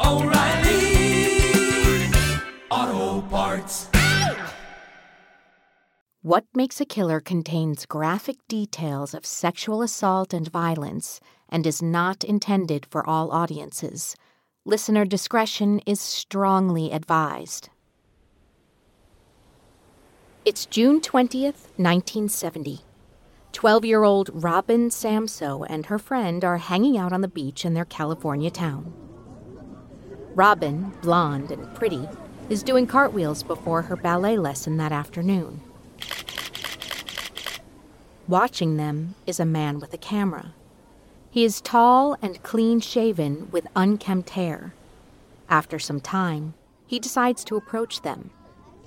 O'Reilly Auto Parts. What Makes a Killer contains graphic details of sexual assault and violence and is not intended for all audiences. Listener discretion is strongly advised. It's June 20th, 1970. 12-year-old Robin Samsoe and her friend are hanging out on the beach in their California town. Robin, blonde and pretty, is doing cartwheels before her ballet lesson that afternoon. Watching them is a man with a camera. He is tall and clean-shaven with unkempt hair. After some time, he decides to approach them.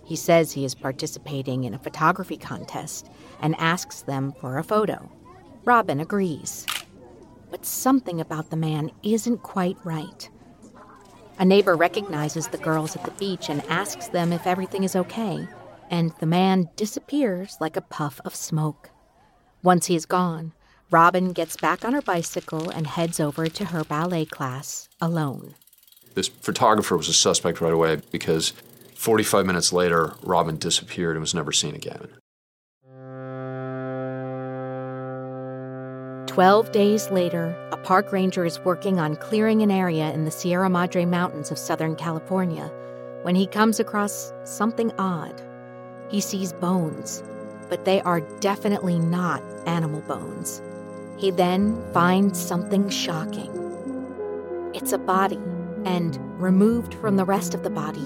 He says he is participating in a photography contest and asks them for a photo. Robin agrees. But something about the man isn't quite right. A neighbor recognizes the girls at the beach and asks them if everything is okay, and the man disappears like a puff of smoke. Once he is gone, Robin gets back on her bicycle and heads over to her ballet class alone. This photographer was a suspect right away because 45 minutes later, Robin disappeared and was never seen again. 12 days later, a park ranger is working on clearing an area in the Sierra Madre Mountains of Southern California when he comes across something odd. He sees bones, but they are definitely not animal bones. He then finds something shocking. It's a body, and removed from the rest of the body,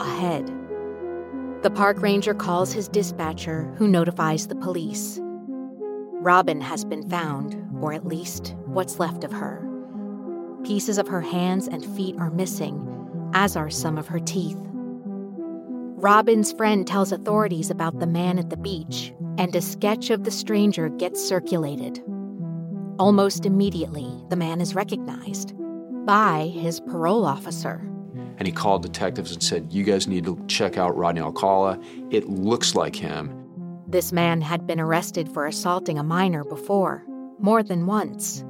a head. The park ranger calls his dispatcher, who notifies the police. Robin has been found, or at least what's left of her. Pieces of her hands and feet are missing, as are some of her teeth. Robin's friend tells authorities about the man at the beach, and a sketch of the stranger gets circulated. Almost immediately, the man is recognized by his parole officer. And he called detectives and said, "You guys need to check out Rodney Alcala. It looks like him." This man had been arrested for assaulting a minor before, more than once.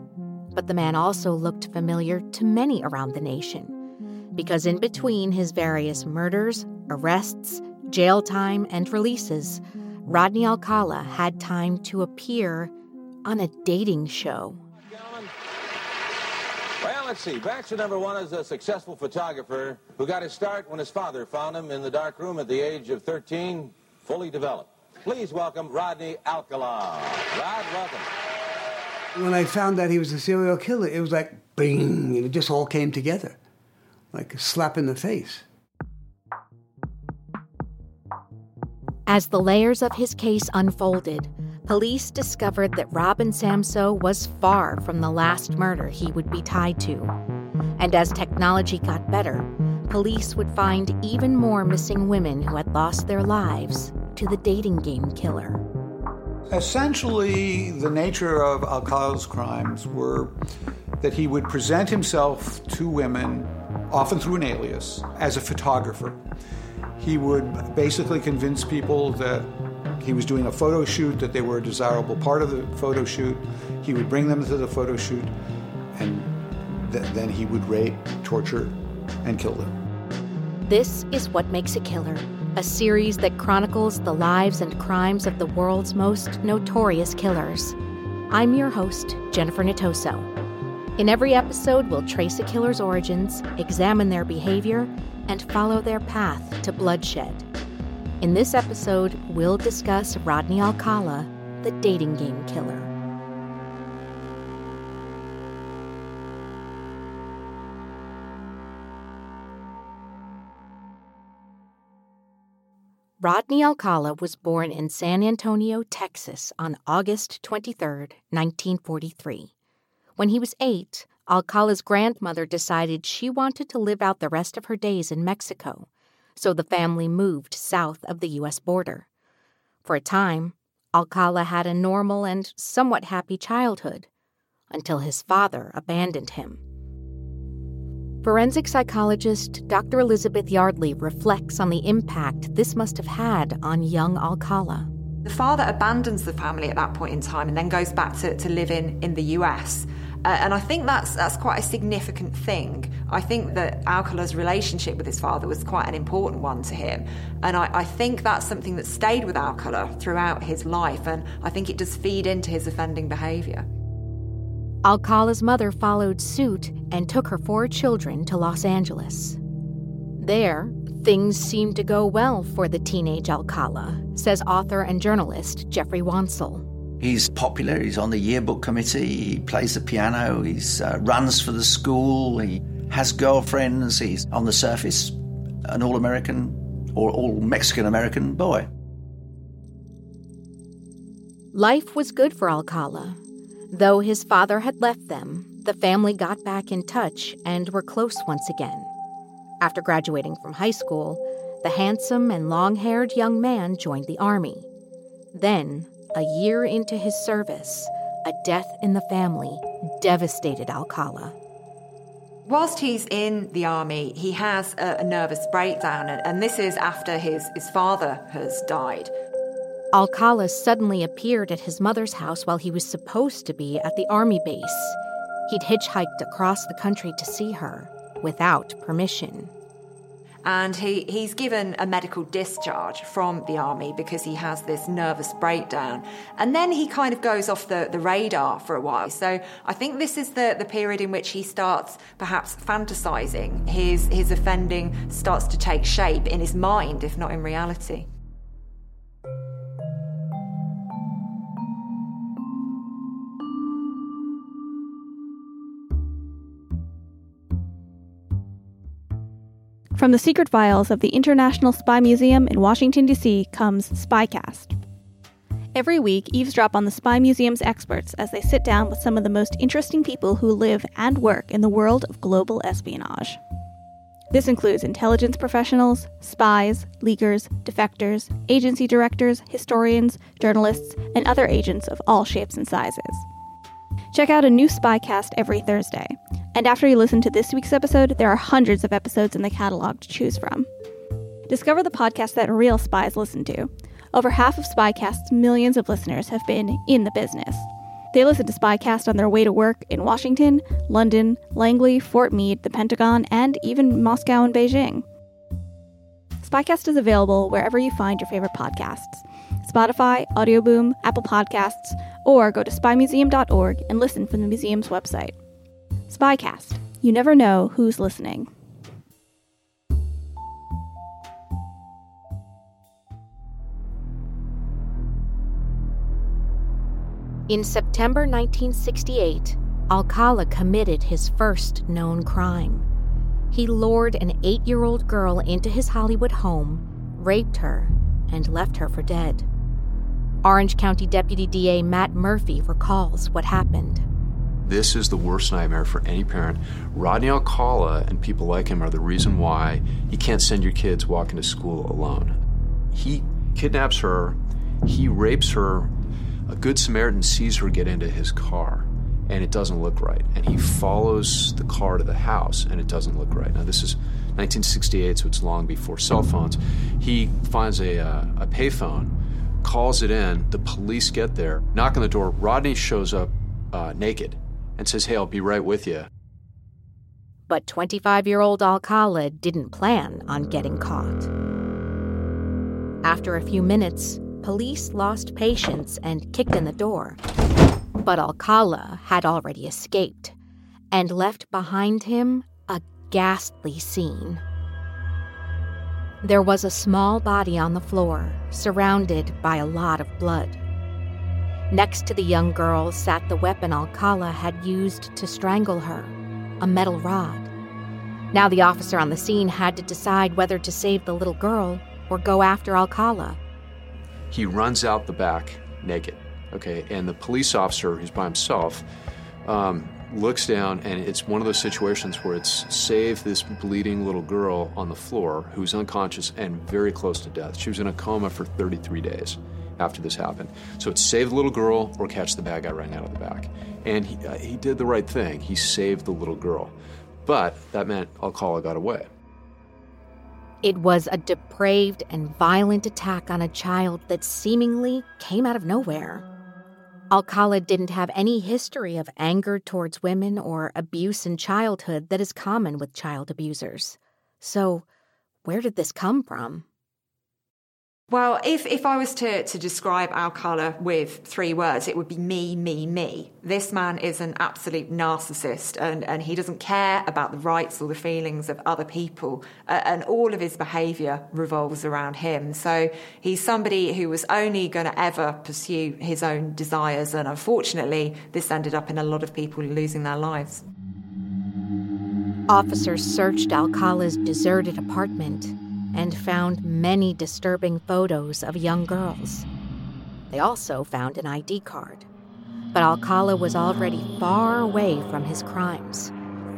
But the man also looked familiar to many around the nation, because in between his various murders, arrests, jail time, and releases, Rodney Alcala had time to appear on a dating show. Well, let's see. Back to number one is a successful photographer who got his start when his father found him in the dark room at the age of 13, fully developed. Please welcome Rodney Alcala. Rod, welcome. When I found that he was a serial killer, it was like, bing, it just all came together, like a slap in the face. As the layers of his case unfolded, police discovered that Robin Samsoe was far from the last murder he would be tied to. And as technology got better, police would find even more missing women who had lost their lives to the dating game killer. Essentially, the nature of Alcala's crimes were that he would present himself to women, often through an alias, as a photographer. He would basically convince people that he was doing a photo shoot, that they were a desirable part of the photo shoot. He would bring them to the photo shoot, and then he would rape, torture, and kill them. This is What Makes a Killer, a series that chronicles the lives and crimes of the world's most notorious killers. I'm your host, Jennifer Natoso. In every episode, we'll trace a killer's origins, examine their behavior, and follow their path to bloodshed. In this episode, we'll discuss Rodney Alcala, the dating game killer. Rodney Alcala was born in San Antonio, Texas, on August 23, 1943. When he was 8, Alcala's grandmother decided she wanted to live out the rest of her days in Mexico, so the family moved south of the U.S. border. For a time, Alcala had a normal and somewhat happy childhood, until his father abandoned him. Forensic psychologist Dr. Elizabeth Yardley reflects on the impact this must have had on young Alcala. The father abandons the family at that point in time and then goes back to live in the US. And I think that's quite a significant thing. I think that Alcala's relationship with his father was quite an important one to him. And I think that's something that stayed with Alcala throughout his life. And I think it does feed into his offending behaviour. Alcala's mother followed suit and took her 4 children to Los Angeles. There, things seemed to go well for the teenage Alcala, says author and journalist Jeffrey Wansell. He's popular, he's on the yearbook committee, he plays the piano, he runs for the school, he has girlfriends, he's on the surface an all-American or all-Mexican-American boy. Life was good for Alcala. Though his father had left them, the family got back in touch and were close once again. After graduating from high school, the handsome and long-haired young man joined the army. Then, a year into his service, a death in the family devastated Alcala. Whilst he's in the army, he has a nervous breakdown, and this is after his father has died. Alcala suddenly appeared at his mother's house while he was supposed to be at the army base. He'd hitchhiked across the country to see her without permission. And he's given a medical discharge from the army because he has this nervous breakdown. And then he kind of goes off the radar for a while. So I think this is the period in which he starts perhaps fantasizing. His offending starts to take shape in his mind, if not in reality. From the secret files of the International Spy Museum in Washington, D.C. comes Spycast. Every week, eavesdrop on the Spy Museum's experts as they sit down with some of the most interesting people who live and work in the world of global espionage. This includes intelligence professionals, spies, leakers, defectors, agency directors, historians, journalists, and other agents of all shapes and sizes. Check out a new Spycast every Thursday. And after you listen to this week's episode, there are hundreds of episodes in the catalog to choose from. Discover the podcast that real spies listen to. Over half of Spycast's millions of listeners have been in the business. They listen to Spycast on their way to work in Washington, London, Langley, Fort Meade, the Pentagon, and even Moscow and Beijing. Spycast is available wherever you find your favorite podcasts. Spotify, Audioboom, Apple Podcasts, or go to spymuseum.org and listen from the museum's website. Spycast. You never know who's listening. In September 1968, Alcala committed his first known crime. He lured an 8-year-old girl into his Hollywood home, raped her, and left her for dead. Orange County Deputy DA Matt Murphy recalls what happened. This is the worst nightmare for any parent. Rodney Alcala and people like him are the reason why you can't send your kids walking to school alone. He kidnaps her, he rapes her. A good Samaritan sees her get into his car, and it doesn't look right. And he follows the car to the house, and it doesn't look right. Now, this is 1968, so it's long before cell phones. He finds a payphone, calls it in. The police get there, knock on the door. Rodney shows up naked and says, "Hey, I'll be right with you." But 25-year-old Alcala didn't plan on getting caught. After a few minutes, police lost patience and kicked in the door. But Alcala had already escaped and left behind him a ghastly scene. There was a small body on the floor, surrounded by a lot of blood. Next to the young girl sat the weapon Alcala had used to strangle her, a metal rod. Now the officer on the scene had to decide whether to save the little girl or go after Alcala. He runs out the back naked, okay? And the police officer, who's by himself, looks down, and it's one of those situations where it's save this bleeding little girl on the floor who's unconscious and very close to death. She was in a coma for 33 days. after this happened. So it's save the little girl or catch the bad guy running out of the back. And he did the right thing. He saved the little girl. But that meant Alcala got away. It was a depraved and violent attack on a child that seemingly came out of nowhere. Alcala didn't have any history of anger towards women or abuse in childhood that is common with child abusers. So where did this come from? Well, if I was to describe Alcala with three words, it would be me, me, me. This man is an absolute narcissist, and he doesn't care about the rights or the feelings of other people, and all of his behaviour revolves around him. So he's somebody who was only going to ever pursue his own desires, and unfortunately, this ended up in a lot of people losing their lives. Officers searched Alcala's deserted apartment and found many disturbing photos of young girls. They also found an ID card. But Alcala was already far away from his crimes,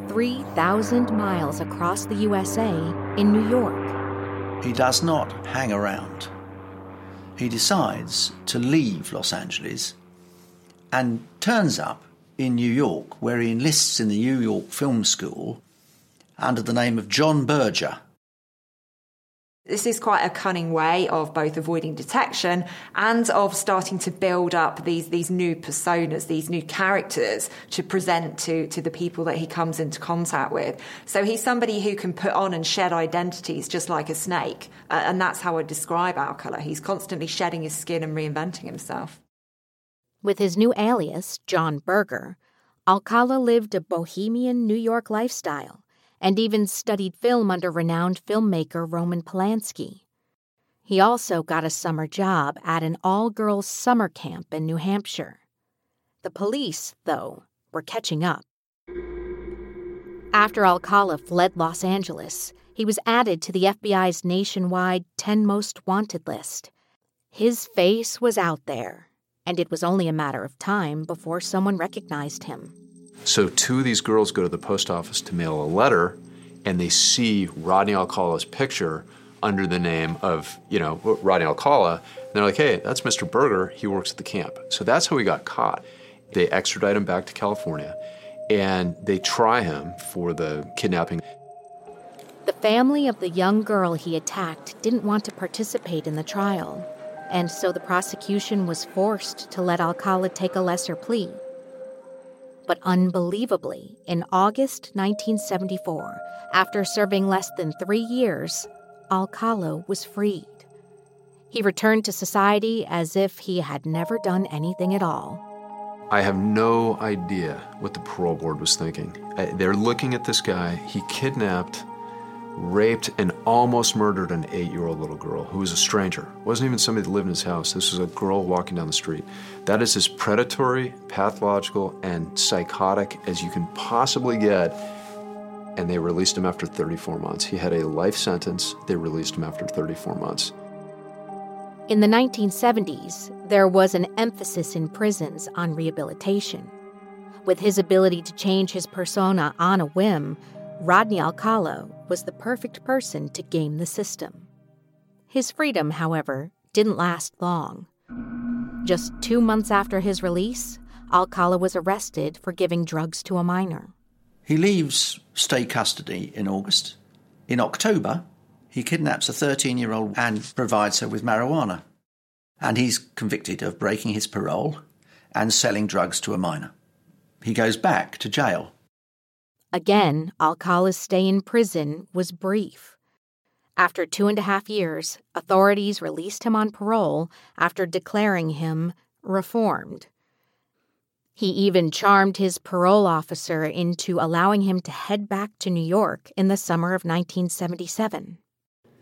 3,000 miles across the USA in New York. He does not hang around. He decides to leave Los Angeles and turns up in New York, where he enlists in the New York Film School under the name of John Berger. This is quite a cunning way of both avoiding detection and of starting to build up these new personas, these new characters to present to the people that he comes into contact with. So he's somebody who can put on and shed identities just like a snake. And that's how I describe Alcala. He's constantly shedding his skin and reinventing himself. With his new alias, John Berger, Alcala lived a bohemian New York lifestyle, and even studied film under renowned filmmaker Roman Polanski. He also got a summer job at an all-girls summer camp in New Hampshire. The police, though, were catching up. After Alcala fled Los Angeles, he was added to the FBI's nationwide 10 Most Wanted list. His face was out there, and it was only a matter of time before someone recognized him. So two of these girls go to the post office to mail a letter, and they see Rodney Alcala's picture under the name of, Rodney Alcala. And they're like, hey, that's Mr. Berger. He works at the camp. So that's how he got caught. They extradite him back to California, and they try him for the kidnapping. The family of the young girl he attacked didn't want to participate in the trial, and so the prosecution was forced to let Alcala take a lesser plea. But unbelievably, in August 1974, after serving less than 3 years, Alcala was freed. He returned to society as if he had never done anything at all. I have no idea what the parole board was thinking. They're looking at this guy. He kidnapped, raped, and almost murdered an 8-year-old little girl who was a stranger. It wasn't even somebody that lived in his house. This was a girl walking down the street. That is as predatory, pathological, and psychotic as you can possibly get. And they released him after 34 months. He had a life sentence. They released him after 34 months. In the 1970s, there was an emphasis in prisons on rehabilitation. With his ability to change his persona on a whim, Rodney Alcala was the perfect person to game the system. His freedom, however, didn't last long. Just 2 months after his release, Alcala was arrested for giving drugs to a minor. He leaves state custody in August. In October, he kidnaps a 13-year-old and provides her with marijuana. And he's convicted of breaking his parole and selling drugs to a minor. He goes back to jail. Again, Alcala's stay in prison was brief. After 2.5 years, authorities released him on parole after declaring him reformed. He even charmed his parole officer into allowing him to head back to New York in the summer of 1977.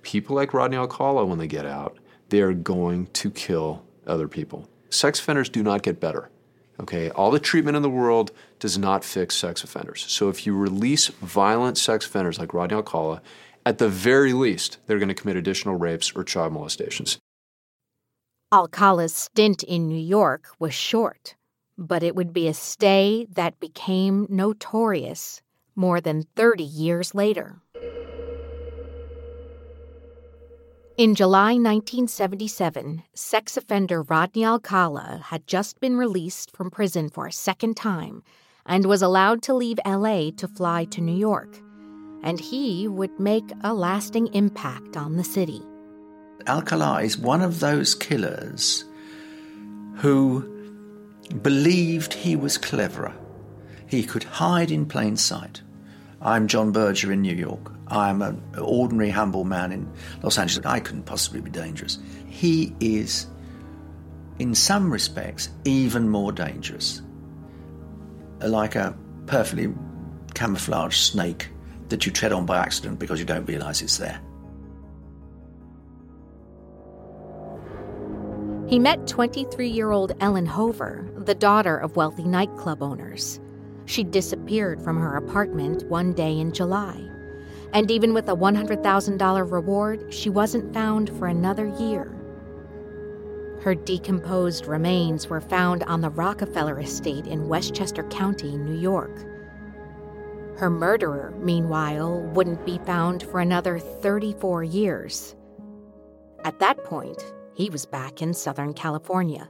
People like Rodney Alcala, when they get out, they are going to kill other people. Sex offenders do not get better. Okay, all the treatment in the world does not fix sex offenders. So if you release violent sex offenders like Rodney Alcala, at the very least, they're going to commit additional rapes or child molestations. Alcala's stint in New York was short, but it would be a stay that became notorious more than 30 years later. In July 1977, sex offender Rodney Alcala had just been released from prison for a second time and was allowed to leave L.A. to fly to New York. And he would make a lasting impact on the city. Alcala is one of those killers who believed he was cleverer. He could hide in plain sight. I'm John Berger in New York. I'm an ordinary, humble man in Los Angeles. I couldn't possibly be dangerous. He is, in some respects, even more dangerous. Like a perfectly camouflaged snake that you tread on by accident because you don't realise it's there. He met 23-year-old Ellen Hoover, the daughter of wealthy nightclub owners. She disappeared from her apartment one day in July. And even with a $100,000 reward, she wasn't found for another year. Her decomposed remains were found on the Rockefeller estate in Westchester County, New York. Her murderer, meanwhile, wouldn't be found for another 34 years. At that point, he was back in Southern California.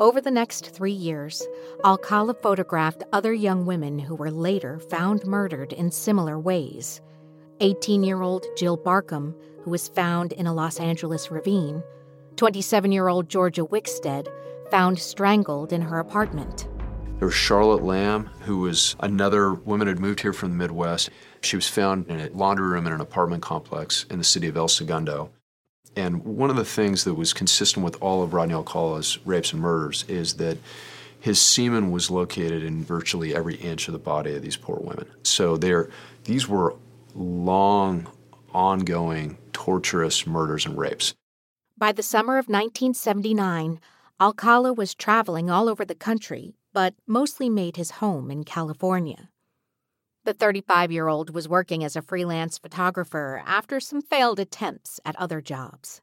Over the next 3 years, Alcala photographed other young women who were later found murdered in similar ways. 18-year-old Jill Barkham, who was found in a Los Angeles ravine. 27-year-old Georgia Wixted, found strangled in her apartment. There was Charlotte Lamb, who was another woman who'd moved here from the Midwest. She was found in a laundry room in an apartment complex in the city of El Segundo. And one of the things that was consistent with all of Rodney Alcala's rapes and murders is that his semen was located in virtually every inch of the body of these poor women. So these were long, ongoing, torturous murders and rapes. By the summer of 1979, Alcala was traveling all over the country, but mostly made his home in California. The 35-year-old was working as a freelance photographer after some failed attempts at other jobs.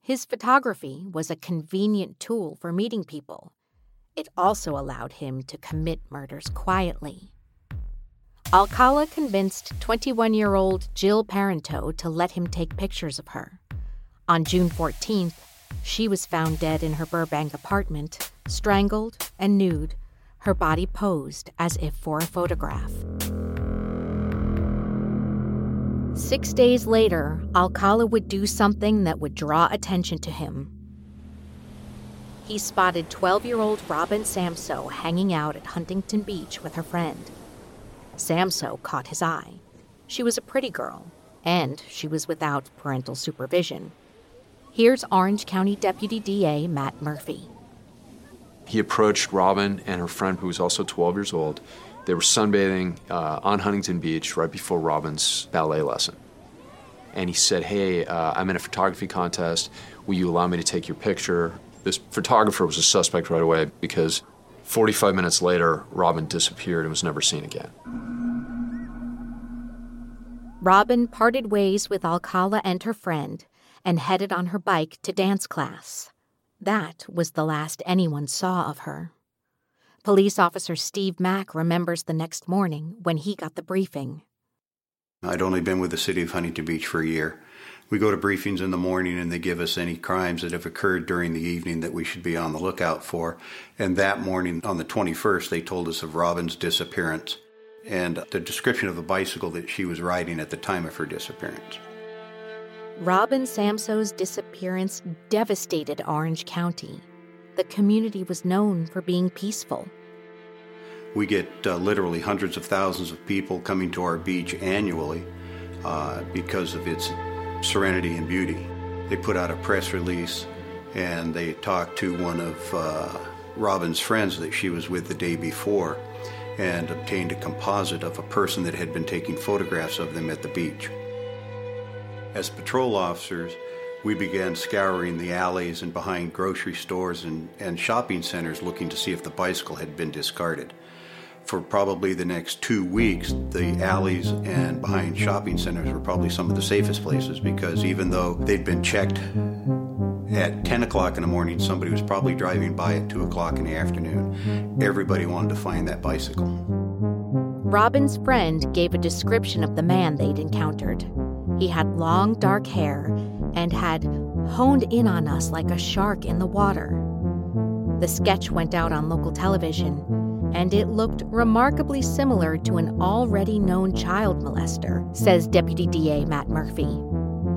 His photography was a convenient tool for meeting people. It also allowed him to commit murders quietly. Alcala convinced 21-year-old Jill Parenteau to let him take pictures of her. On June 14th, she was found dead in her Burbank apartment, strangled and nude, her body posed as if for a photograph. 6 days later, Alcala would do something that would draw attention to him. He spotted 12-year-old Robin Samsoe hanging out at Huntington Beach with her friend. Samsoe caught his eye. She was a pretty girl, and she was without parental supervision. Here's Orange County Deputy DA Matt Murphy. He approached Robin and her friend, who was also 12 years old. They were sunbathing on Huntington Beach right before Robin's ballet lesson. And he said, hey, I'm in a photography contest. Will you allow me to take your picture? This photographer was a suspect right away because 45 minutes later, Robin disappeared and was never seen again. Robin parted ways with Alcala and her friend and headed on her bike to dance class. That was the last anyone saw of her. Police officer Steve Mack remembers the next morning when he got the briefing. I'd only been with the city of Huntington Beach for a year. We go to briefings in the morning and they give us any crimes that have occurred during the evening that we should be on the lookout for. And that morning, on the 21st, they told us of Robin's disappearance and the description of the bicycle that she was riding at the time of her disappearance. Robin Samsoe's disappearance devastated Orange County. The community was known for being peaceful. We get literally hundreds of thousands of people coming to our beach annually because of its serenity and beauty. They put out a press release and they talked to one of Robin's friends that she was with the day before and obtained a composite of a person that had been taking photographs of them at the beach. As patrol officers, we began scouring the alleys and behind grocery stores and shopping centers looking to see if the bicycle had been discarded. For probably the next 2 weeks, the alleys and behind shopping centers were probably some of the safest places because even though they'd been checked at 10 o'clock in the morning, somebody was probably driving by at 2 o'clock in the afternoon. Everybody wanted to find that bicycle. Robin's friend gave a description of the man they'd encountered. He had long, dark hair and had honed in on us like a shark in the water. The sketch went out on local television, and it looked remarkably similar to an already known child molester, says Deputy DA Matt Murphy.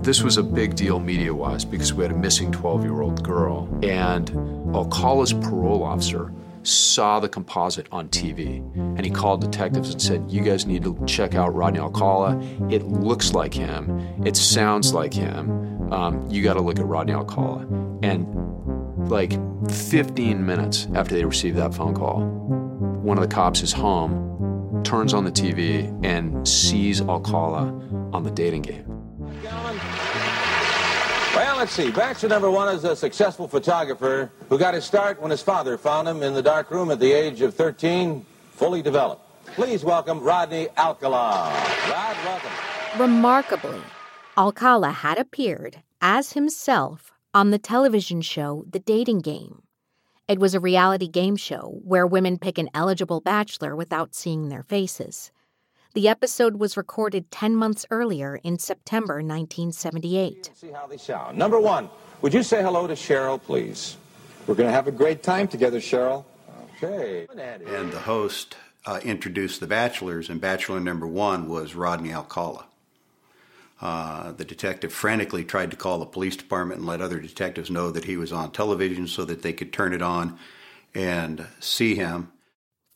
This was a big deal media-wise because we had a missing 12-year-old girl, and Alcala's parole officer saw the composite on TV, and he called detectives and said, you guys need to check out Rodney Alcala. It looks like him. It sounds like him. You got to look at Rodney Alcala. And like 15 minutes after they received that phone call, one of the cops is home, turns on the TV, and sees Alcala on The Dating Game. Well, let's see. Baxter number one is a successful photographer who got his start when his father found him in the dark room at the age of 13, fully developed. Please welcome Rodney Alcala. Rod, welcome. Remarkably, Alcala had appeared as himself on the television show The Dating Game. It was a reality game show where women pick an eligible bachelor without seeing their faces. The episode was recorded 10 months earlier in September 1978. See how they sound. Number one, would you say hello to Cheryl, please? We're going to have a great time together, Cheryl. Okay. And the host introduced the bachelors, and bachelor number one was Rodney Alcala. The detective frantically tried to call the police department and let other detectives know that he was on television so that they could turn it on and see him.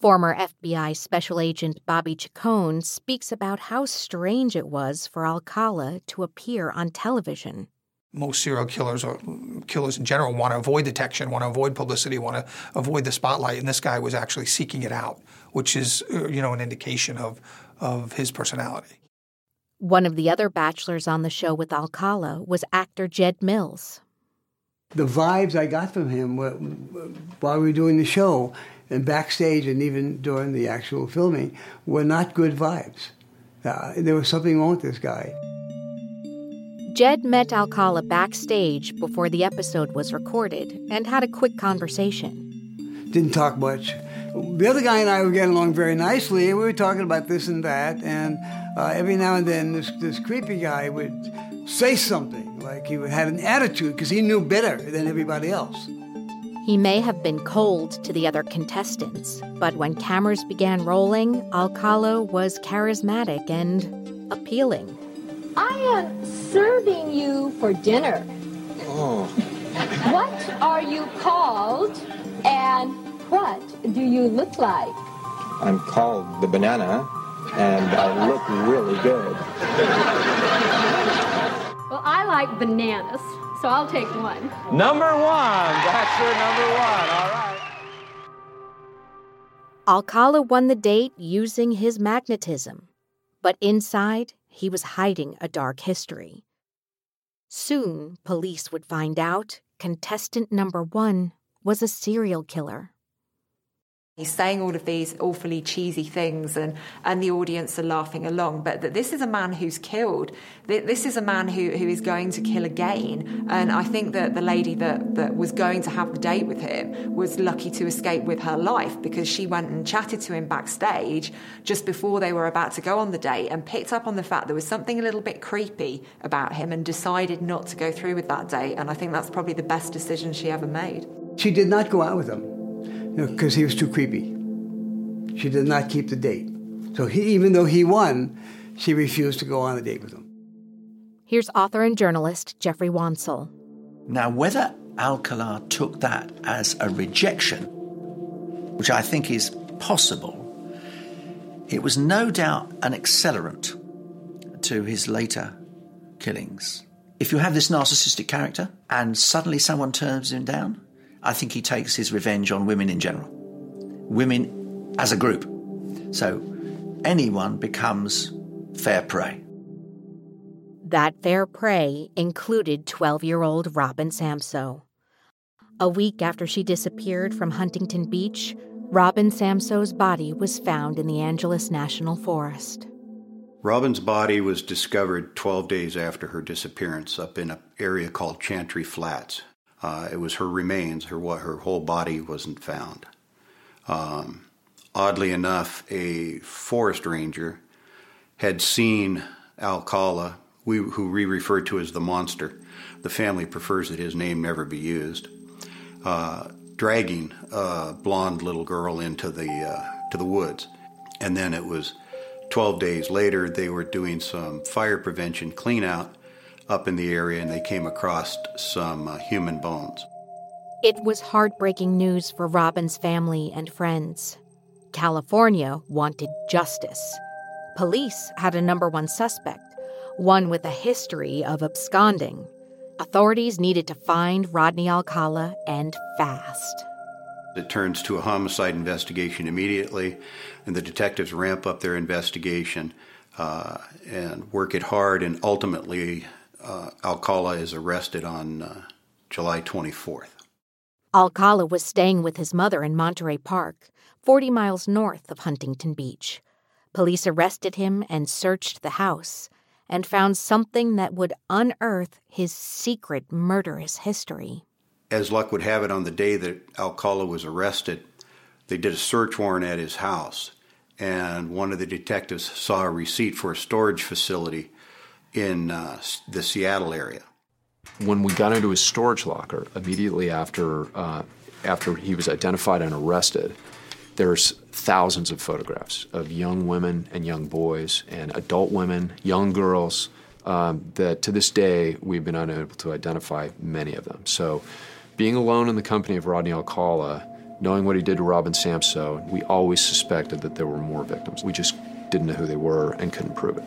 Former FBI Special Agent Bobby Chacon speaks about how strange it was for Alcala to appear on television. Most serial killers, or killers in general, want to avoid detection, want to avoid publicity, want to avoid the spotlight, and this guy was actually seeking it out, which is, you know, an indication of his personality. One of the other bachelors on the show with Alcala was actor Jed Mills. The vibes I got from him while we were doing the show and backstage and even during the actual filming were not good vibes. There was something wrong with this guy. Jed met Alcala backstage before the episode was recorded and had a quick conversation. Didn't talk much. The other guy and I were getting along very nicely, and we were talking about this and that, and every now and then this creepy guy would say something, like he had an attitude because he knew better than everybody else. He may have been cold to the other contestants, but when cameras began rolling, Alcala was charismatic and appealing. I am serving you for dinner. Oh. What are you called, and what do you look like? I'm called the banana, and I look really good. Well, I like bananas. So I'll take one. Number one. That's your number one. All right. Alcala won the date using his magnetism. But inside, he was hiding a dark history. Soon, police would find out contestant number one was a serial killer. He's saying all of these awfully cheesy things, and the audience are laughing along, but that this is a man who's killed. This is a man who is going to kill again. And I think that the lady that was going to have the date with him was lucky to escape with her life, because she went and chatted to him backstage just before they were about to go on the date and picked up on the fact there was something a little bit creepy about him and decided not to go through with that date. And I think that's probably the best decision she ever made. She did not go out with him. No, because he was too creepy. She did not keep the date. So even though he won, she refused to go on a date with him. Here's author and journalist Jeffrey Wansell. Now, whether Alcala took that as a rejection, which I think is possible, it was no doubt an accelerant to his later killings. If you have this narcissistic character and suddenly someone turns him down, I think he takes his revenge on women in general. Women as a group. So anyone becomes fair prey. That fair prey included 12-year-old Robin Samsoe. A week after she disappeared from Huntington Beach, Robin Samsoe's body was found in the Angeles National Forest. Robin's body was discovered 12 days after her disappearance up in an area called Chantry Flats. It was her remains. Her whole body wasn't found. Oddly enough, a forest ranger had seen Alcala who we refer to as the monster. The family prefers that his name never be used. Dragging a blonde little girl into the woods. And then it was 12 days later, they were doing some fire prevention cleanout up in the area, and they came across some human bones. It was heartbreaking news for Robin's family and friends. California wanted justice. Police had a number one suspect, one with a history of absconding. Authorities needed to find Rodney Alcala, and fast. It turns to a homicide investigation immediately, and the detectives ramp up their investigation and work it hard, and ultimately Alcala is arrested on July 24th. Alcala was staying with his mother in Monterey Park, 40 miles north of Huntington Beach. Police arrested him and searched the house, and found something that would unearth his secret murderous history. As luck would have it, on the day that Alcala was arrested, they did a search warrant at his house, and one of the detectives saw a receipt for a storage facility in the Seattle area. When we got into his storage locker, immediately after he was identified and arrested, there's thousands of photographs of young women and young boys and adult women, young girls, that to this day we've been unable to identify many of them. So being alone in the company of Rodney Alcala, knowing what he did to Robin Samsoe, we always suspected that there were more victims. We just didn't know who they were and couldn't prove it.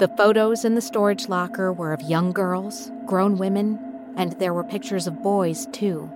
The photos in the storage locker were of young girls, grown women, and there were pictures of boys, too.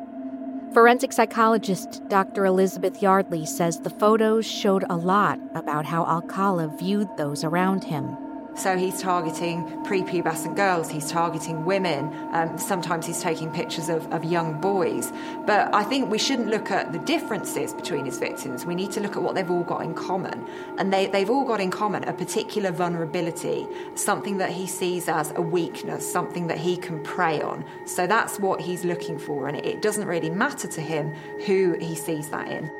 Forensic psychologist Dr. Elizabeth Yardley says the photos showed a lot about how Alcala viewed those around him. So he's targeting prepubescent girls, he's targeting women, sometimes he's taking pictures of young boys. But I think we shouldn't look at the differences between his victims. We need to look at what they've all got in common. And they've all got in common a particular vulnerability, something that he sees as a weakness, something that he can prey on. So that's what he's looking for, and it doesn't really matter to him who he sees that in.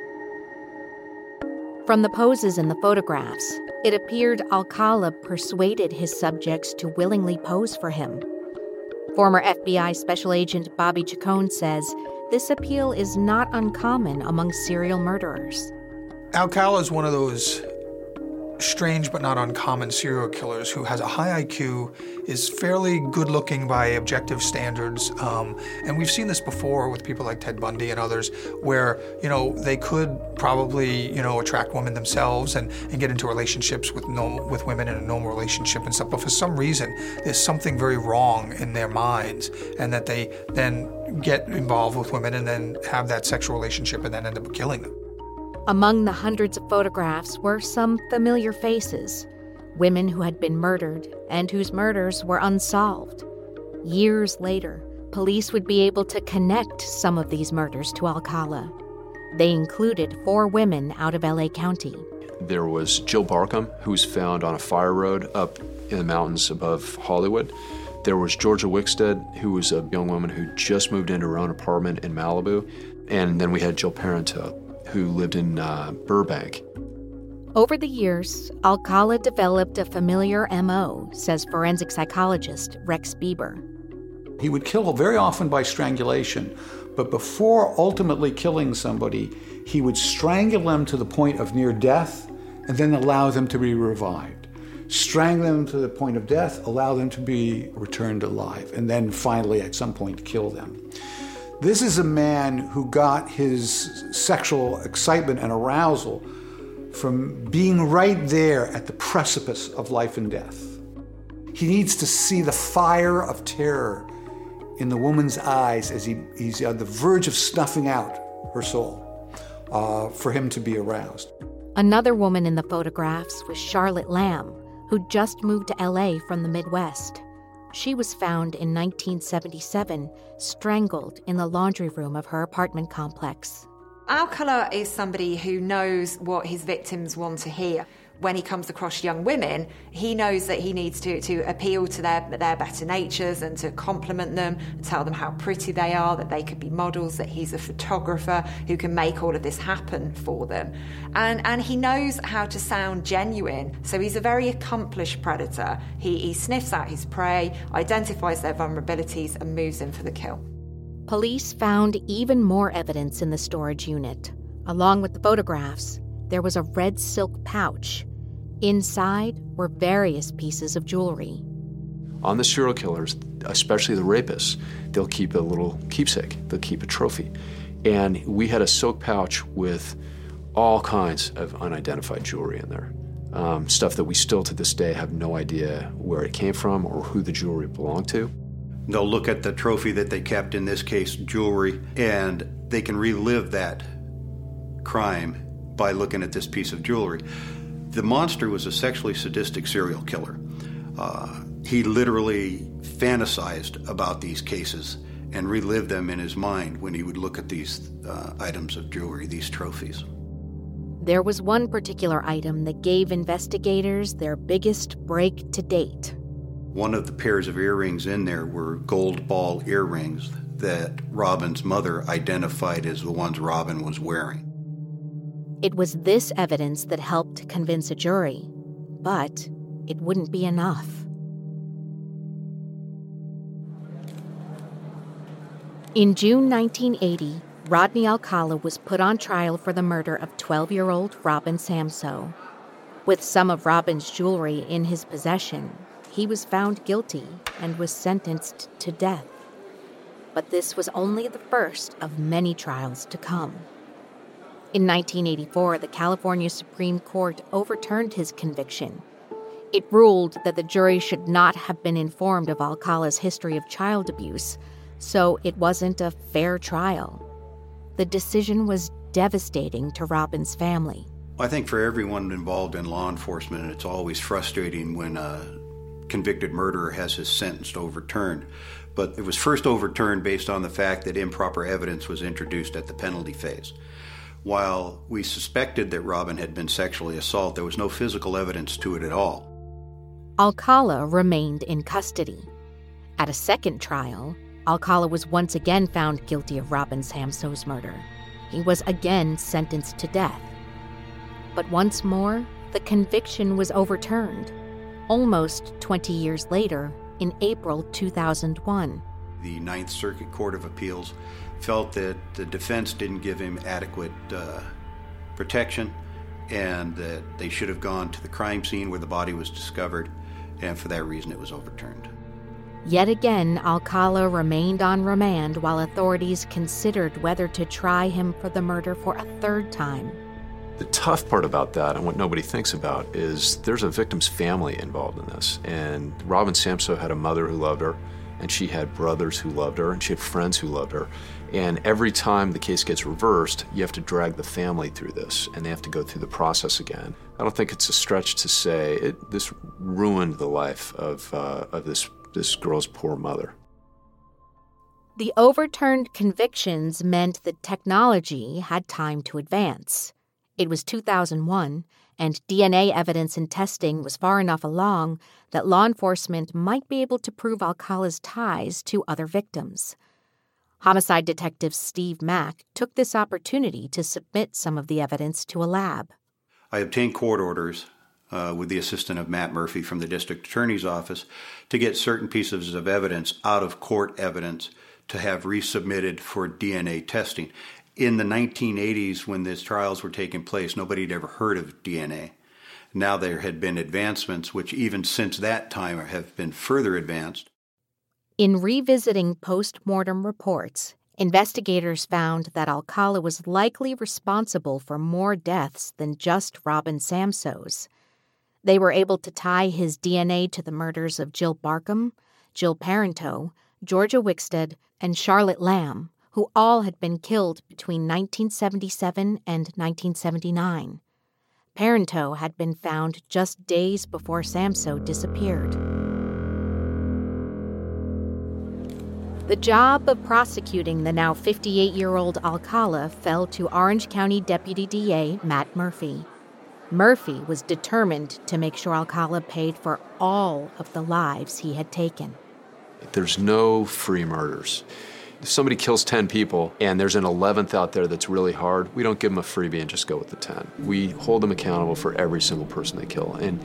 From the poses in the photographs, it appeared Alcala persuaded his subjects to willingly pose for him. Former FBI Special Agent Bobby Chacon says this appeal is not uncommon among serial murderers. Alcala is one of those strange but not uncommon serial killers who has a high IQ, is fairly good-looking by objective standards, and we've seen this before with people like Ted Bundy and others, where, you know, they could probably, you know, attract women themselves and get into relationships with women in a normal relationship and stuff, but for some reason there's something very wrong in their minds, and that they then get involved with women and then have that sexual relationship and then end up killing them. Among the hundreds of photographs were some familiar faces, women who had been murdered and whose murders were unsolved. Years later, police would be able to connect some of these murders to Alcala. They included 4 women out of L.A. County. There was Jill Barkham, who was found on a fire road up in the mountains above Hollywood. There was Georgia Wixted, who was a young woman who just moved into her own apartment in Malibu. And then we had Jill Parenteau, who lived in Burbank. Over the years, Alcala developed a familiar M.O., says forensic psychologist Rex Bieber. He would kill very often by strangulation, but before ultimately killing somebody, he would strangle them to the point of near death and then allow them to be revived. Strangle them to the point of death, allow them to be returned alive, and then finally at some point kill them. This is a man who got his sexual excitement and arousal from being right there at the precipice of life and death. He needs to see the fire of terror in the woman's eyes as he's on the verge of snuffing out her soul, for him to be aroused. Another woman in the photographs was Charlotte Lamb, who just moved to L.A. from the Midwest. She was found in 1977, strangled in the laundry room of her apartment complex. Alcala is somebody who knows what his victims want to hear. when he comes across young women, he knows that he needs to appeal to their better natures and to compliment them, tell them how pretty they are, that they could be models, that he's a photographer who can make all of this happen for them. And he knows how to sound genuine, so he's a very accomplished predator. He sniffs out his prey, identifies their vulnerabilities and moves in for the kill. Police found even more evidence in the storage unit. Along with the photographs, there was a red silk pouch. Inside were various pieces of jewelry. On the serial killers, especially the rapists, they'll keep a little keepsake. They'll keep a trophy. And we had a silk pouch with all kinds of unidentified jewelry in there. Stuff that we still to this day have no idea where it came from or who the jewelry belonged to. They'll look at the trophy that they kept, in this case jewelry, and they can relive that crime by looking at this piece of jewelry. The monster was a sexually sadistic serial killer. He literally fantasized about these cases and relived them in his mind when he would look at these items of jewelry, these trophies. There was one particular item that gave investigators their biggest break to date. One of the pairs of earrings in there were gold ball earrings that Robin's mother identified as the ones Robin was wearing. It was this evidence that helped convince a jury, but it wouldn't be enough. In June 1980, Rodney Alcala was put on trial for the murder of 12-year-old Robin Samsoe. With some of Robin's jewelry in his possession, he was found guilty and was sentenced to death. But this was only the first of many trials to come. In 1984, the California Supreme Court overturned his conviction. It ruled that the jury should not have been informed of Alcala's history of child abuse, so it wasn't a fair trial. The decision was devastating to Robin's family. I think for everyone involved in law enforcement, it's always frustrating when a convicted murderer has his sentence overturned. But it was first overturned based on the fact that improper evidence was introduced at the penalty phase. While we suspected that Robin had been sexually assaulted, there was no physical evidence to it at all. Alcala remained in custody. At a second trial, Alcala was once again found guilty of Robin Samsoe's murder. He was again sentenced to death. But once more, the conviction was overturned. Almost 20 years later, in April 2001. The Ninth Circuit Court of Appeals felt that the defense didn't give him adequate protection and that they should have gone to the crime scene where the body was discovered, and for that reason it was overturned. Yet again, Alcala remained on remand while authorities considered whether to try him for the murder for a third time. The tough part about that, and what nobody thinks about, is there's a victim's family involved in this. And Robin Samsoe had a mother who loved her, and she had brothers who loved her, and she had friends who loved her. And every time the case gets reversed, you have to drag the family through this, and they have to go through the process again. I don't think it's a stretch to say this ruined the life of this girl's poor mother. The overturned convictions meant that technology had time to advance. It was 2001, and DNA evidence and testing was far enough along that law enforcement might be able to prove Alcala's ties to other victims. Homicide Detective Steve Mack took this opportunity to submit some of the evidence to a lab. I obtained court orders with the assistance of Matt Murphy from the district attorney's office to get certain pieces of evidence out of court evidence to have resubmitted for DNA testing. In the 1980s, when these trials were taking place, nobody had ever heard of DNA. Now there had been advancements, which even since that time have been further advanced. In revisiting post-mortem reports, investigators found that Alcala was likely responsible for more deaths than just Robin Samsoe's. They were able to tie his DNA to the murders of Jill Barkham, Jill Parenteau, Georgia Wixted, and Charlotte Lamb, who all had been killed between 1977 and 1979. Parenteau had been found just days before Samsoe disappeared. The job of prosecuting the now 58-year-old Alcala fell to Orange County Deputy DA Matt Murphy. Murphy was determined to make sure Alcala paid for all of the lives he had taken. There's no free murders. If somebody kills 10 people and there's an 11th out there that's really hard, we don't give them a freebie and just go with the 10. We hold them accountable for every single person they kill. And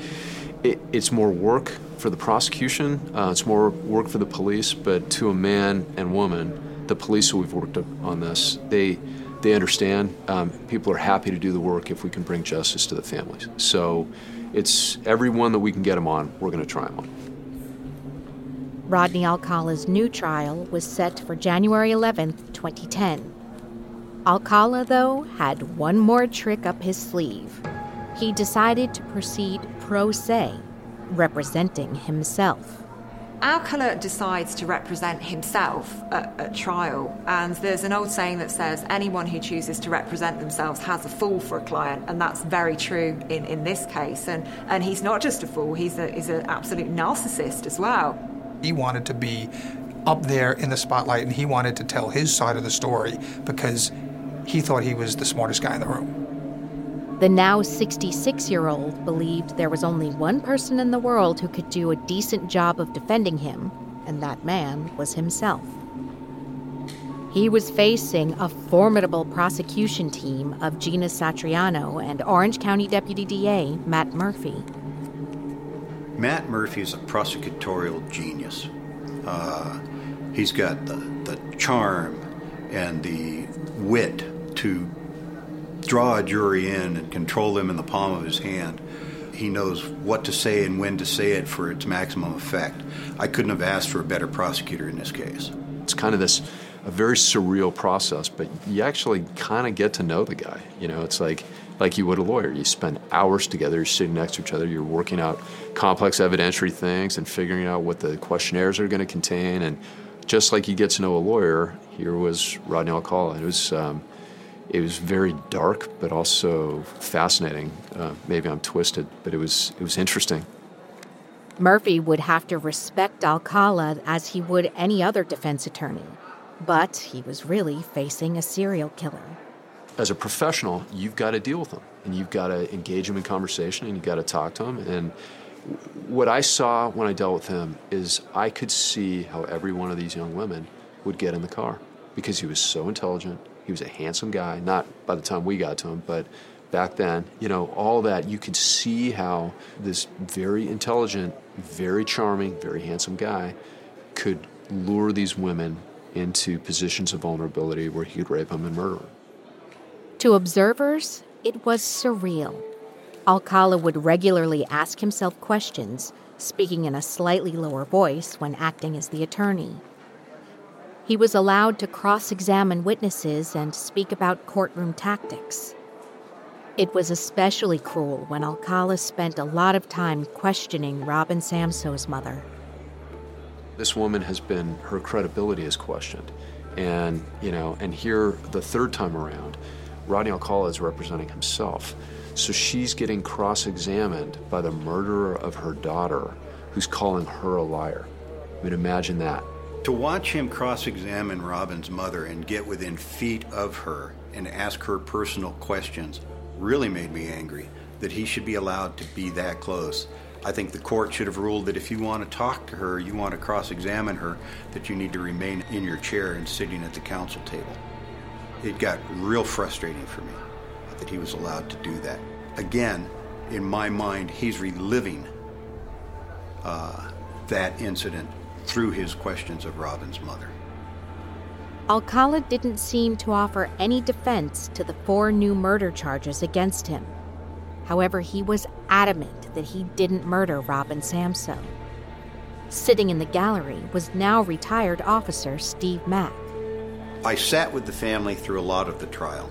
it's more work for the prosecution, it's more work for the police, but to a man and woman, the police who we've worked on this, they understand. People are happy to do the work if we can bring justice to the families. So it's everyone that we can get them on, we're going to try them on. Rodney Alcala's new trial was set for January 11th, 2010. Alcala, though, had one more trick up his sleeve. He decided to proceed pro se, representing himself. Alcala decides to represent himself at trial, and there's an old saying that says anyone who chooses to represent themselves has a fool for a client, and that's very true in this case. And he's not just a fool, he's an absolute narcissist as well. He wanted to be up there in the spotlight, and he wanted to tell his side of the story because he thought he was the smartest guy in the room. The now 66-year-old believed there was only one person in the world who could do a decent job of defending him, and that man was himself. He was facing a formidable prosecution team of Gina Satriano and Orange County Deputy DA Matt Murphy. Matt Murphy is a prosecutorial genius. He's got the charm and the wit to draw a jury in and control them in the palm of his hand. He knows what to say and when to say it for its maximum effect. I couldn't have asked for a better prosecutor in this case. It's kind of a very surreal process, but you actually kind of get to know the guy. You know, it's like you would a lawyer. You spend hours together, you're sitting next to each other, you're working out complex evidentiary things and figuring out what the questionnaires are going to contain. And just like you get to know a lawyer, here was Rodney Alcala. It was very dark, but also fascinating. Maybe I'm twisted, but it was interesting. Murphy would have to respect Alcala as he would any other defense attorney, but he was really facing a serial killer. As a professional, you've got to deal with them, and you've got to engage them in conversation, and you've got to talk to them. And what I saw when I dealt with him is I could see how every one of these young women would get in the car because he was so intelligent. He was a handsome guy, not by the time we got to him, but back then, you know, all that. You could see how this very intelligent, very charming, very handsome guy could lure these women into positions of vulnerability where he could rape them and murder them. To observers, it was surreal. Alcala would regularly ask himself questions, speaking in a slightly lower voice when acting as the attorney. He was allowed to cross-examine witnesses and speak about courtroom tactics. It was especially cruel when Alcala spent a lot of time questioning Robin Samsoe's mother. This woman has been, her credibility is questioned. And, you know, and here the third time around, Rodney Alcala is representing himself. So she's getting cross-examined by the murderer of her daughter, who's calling her a liar. I mean, imagine that. To watch him cross-examine Robin's mother and get within feet of her and ask her personal questions really made me angry that he should be allowed to be that close. I think the court should have ruled that if you want to talk to her, you want to cross-examine her, that you need to remain in your chair and sitting at the counsel table. It got real frustrating for me that he was allowed to do that. Again, in my mind, he's reliving that incident through his questions of Robin's mother. Alcala didn't seem to offer any defense to the 4 new murder charges against him. However, he was adamant that he didn't murder Robin Samsoe. Sitting in the gallery was now retired officer Steve Mack. I sat with the family through a lot of the trial,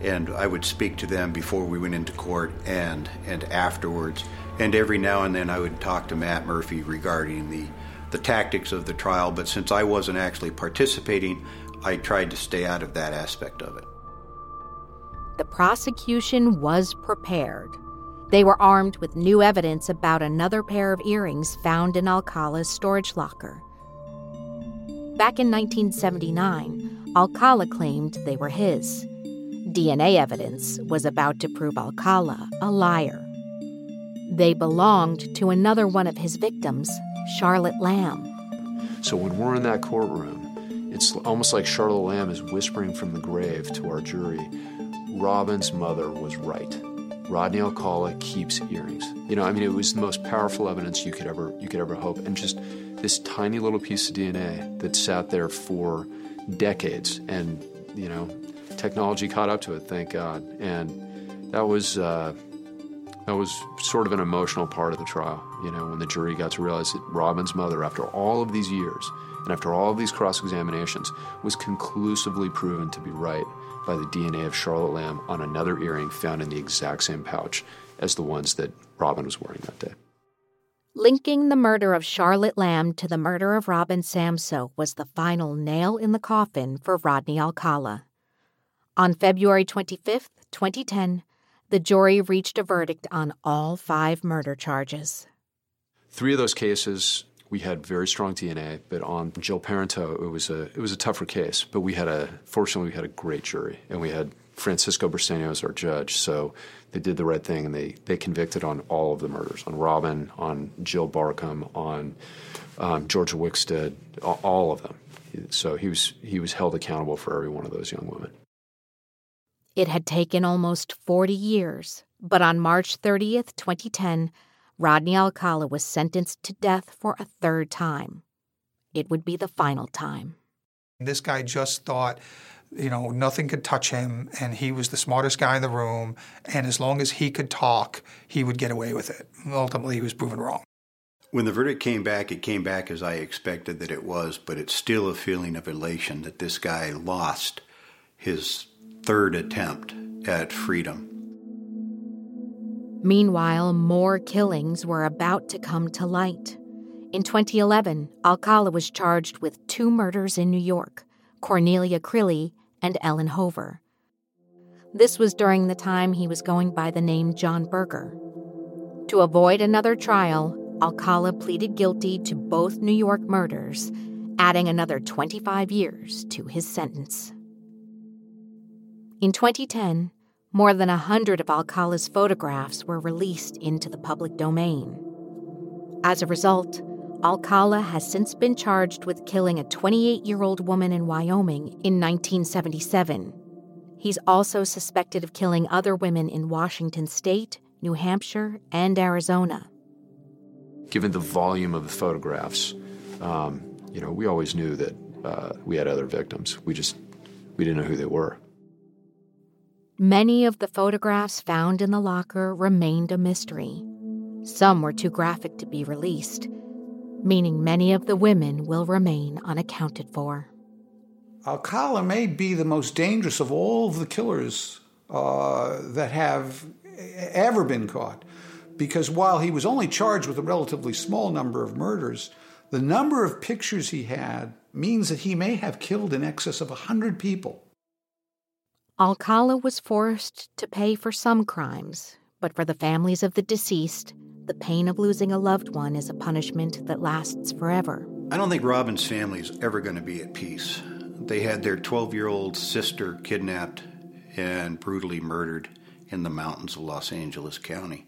and I would speak to them before we went into court and afterwards, and every now and then I would talk to Matt Murphy regarding the tactics of the trial, but since I wasn't actually participating, I tried to stay out of that aspect of it. The prosecution was prepared. They were armed with new evidence about another pair of earrings found in Alcala's storage locker. Back in 1979, Alcala claimed they were his. DNA evidence was about to prove Alcala a liar. They belonged to another one of his victims, Charlotte Lamb. So when we're in that courtroom, it's almost like Charlotte Lamb is whispering from the grave to our jury, Robin's mother was right. Rodney Alcala keeps earrings. You know, I mean, it was the most powerful evidence you could ever hope. And just this tiny little piece of DNA that sat there for decades. And, you know, technology caught up to it, thank God. And that was sort of an emotional part of the trial, you know, when the jury got to realize that Robin's mother, after all of these years and after all of these cross-examinations, was conclusively proven to be right by the DNA of Charlotte Lamb on another earring found in the exact same pouch as the ones that Robin was wearing that day. Linking the murder of Charlotte Lamb to the murder of Robin Samsoe was the final nail in the coffin for Rodney Alcala. On February 25th, 2010, the jury reached a verdict on all five murder charges. Three of those cases, we had very strong DNA, but on Jill Parenteau, it was a tougher case. But fortunately we had a great jury, and we had Francisco Bristano as our judge. So they did the right thing, and they convicted on all of the murders, on Robin, on Jill Barkham, on Georgia Wixted, all of them. So he was held accountable for every one of those young women. It had taken almost 40 years, but on March 30th, 2010, Rodney Alcala was sentenced to death for a third time. It would be the final time. This guy just thought, you know, nothing could touch him, and he was the smartest guy in the room, and as long as he could talk, he would get away with it. Ultimately, he was proven wrong. When the verdict came back, it came back as I expected that it was, but it's still a feeling of elation that this guy lost his third attempt at freedom. Meanwhile, more killings were about to come to light. In 2011, Alcala was charged with two murders in New York, Cornelia Crilly and Ellen Hoover. This was during the time he was going by the name John Berger. To avoid another trial, Alcala pleaded guilty to both New York murders, adding another 25 years to his sentence. In 2010, more than 100 of Alcala's photographs were released into the public domain. As a result, Alcala has since been charged with killing a 28-year-old woman in Wyoming in 1977. He's also suspected of killing other women in Washington State, New Hampshire, and Arizona. Given the volume of the photographs, you know, we always knew that we had other victims. We didn't know who they were. Many of the photographs found in the locker remained a mystery. Some were too graphic to be released, meaning many of the women will remain unaccounted for. Alcala may be the most dangerous of all of the killers that have ever been caught, because while he was only charged with a relatively small number of murders, the number of pictures he had means that he may have killed in excess of 100 people. Alcala was forced to pay for some crimes, but for the families of the deceased, the pain of losing a loved one is a punishment that lasts forever. I don't think Robin's family is ever going to be at peace. They had their 12-year-old sister kidnapped and brutally murdered in the mountains of Los Angeles County.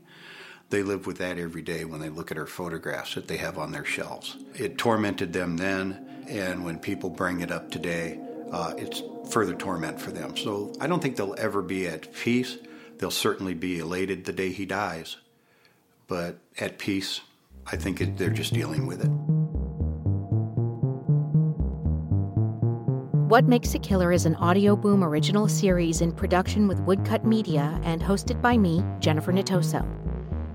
They live with that every day when they look at her photographs that they have on their shelves. It tormented them then, and when people bring it up today, it's further torment for them. So I don't think they'll ever be at peace. They'll certainly be elated the day he dies. But at peace, I think they're just dealing with it. What Makes a Killer is an Audio Boom original series in production with Woodcut Media and hosted by me, Jennifer Natoso.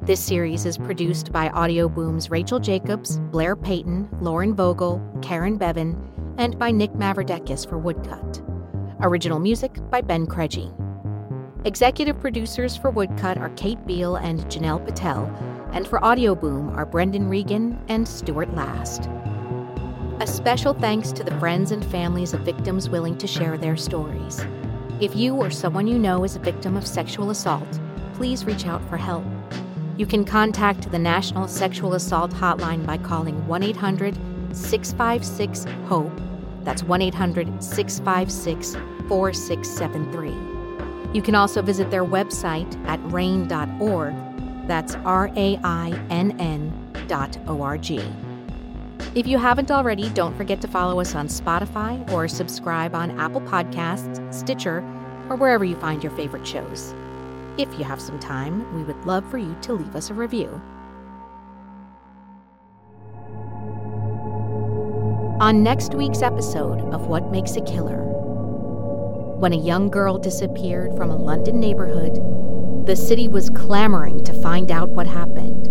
This series is produced by Audio Boom's Rachel Jacobs, Blair Payton, Lauren Vogel, Karen Bevan, and by Nick Mavrodakis for Woodcut. Original music by Ben Craigie. Executive producers for Woodcut are Kate Beale and Janelle Patel, and for Audio Boom are Brendan Regan and Stuart Last. A special thanks to the friends and families of victims willing to share their stories. If you or someone you know is a victim of sexual assault, please reach out for help. You can contact the National Sexual Assault Hotline by calling 1-800-656-HOPE. That's 1-800-656-4673. You can also visit their website at rainn.org. That's rainn.org. If you haven't already, don't forget to follow us on Spotify or subscribe on Apple Podcasts, Stitcher, or wherever you find your favorite shows. If you have some time, we would love for you to leave us a review. On next week's episode of What Makes a Killer, when a young girl disappeared from a London neighborhood, the city was clamoring to find out what happened.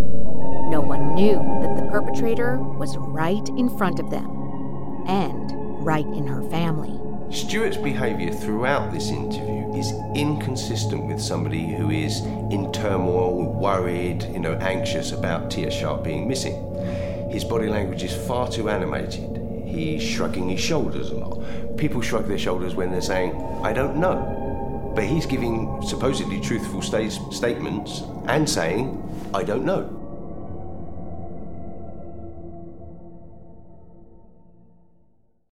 No one knew that the perpetrator was right in front of them and right in her family. Stuart's behaviour throughout this interview is inconsistent with somebody who is in turmoil, worried, anxious about Tia Sharp being missing. His body language is far too animated. He's shrugging his shoulders a lot. People shrug their shoulders when they're saying, I don't know. But he's giving supposedly truthful statements and saying, I don't know.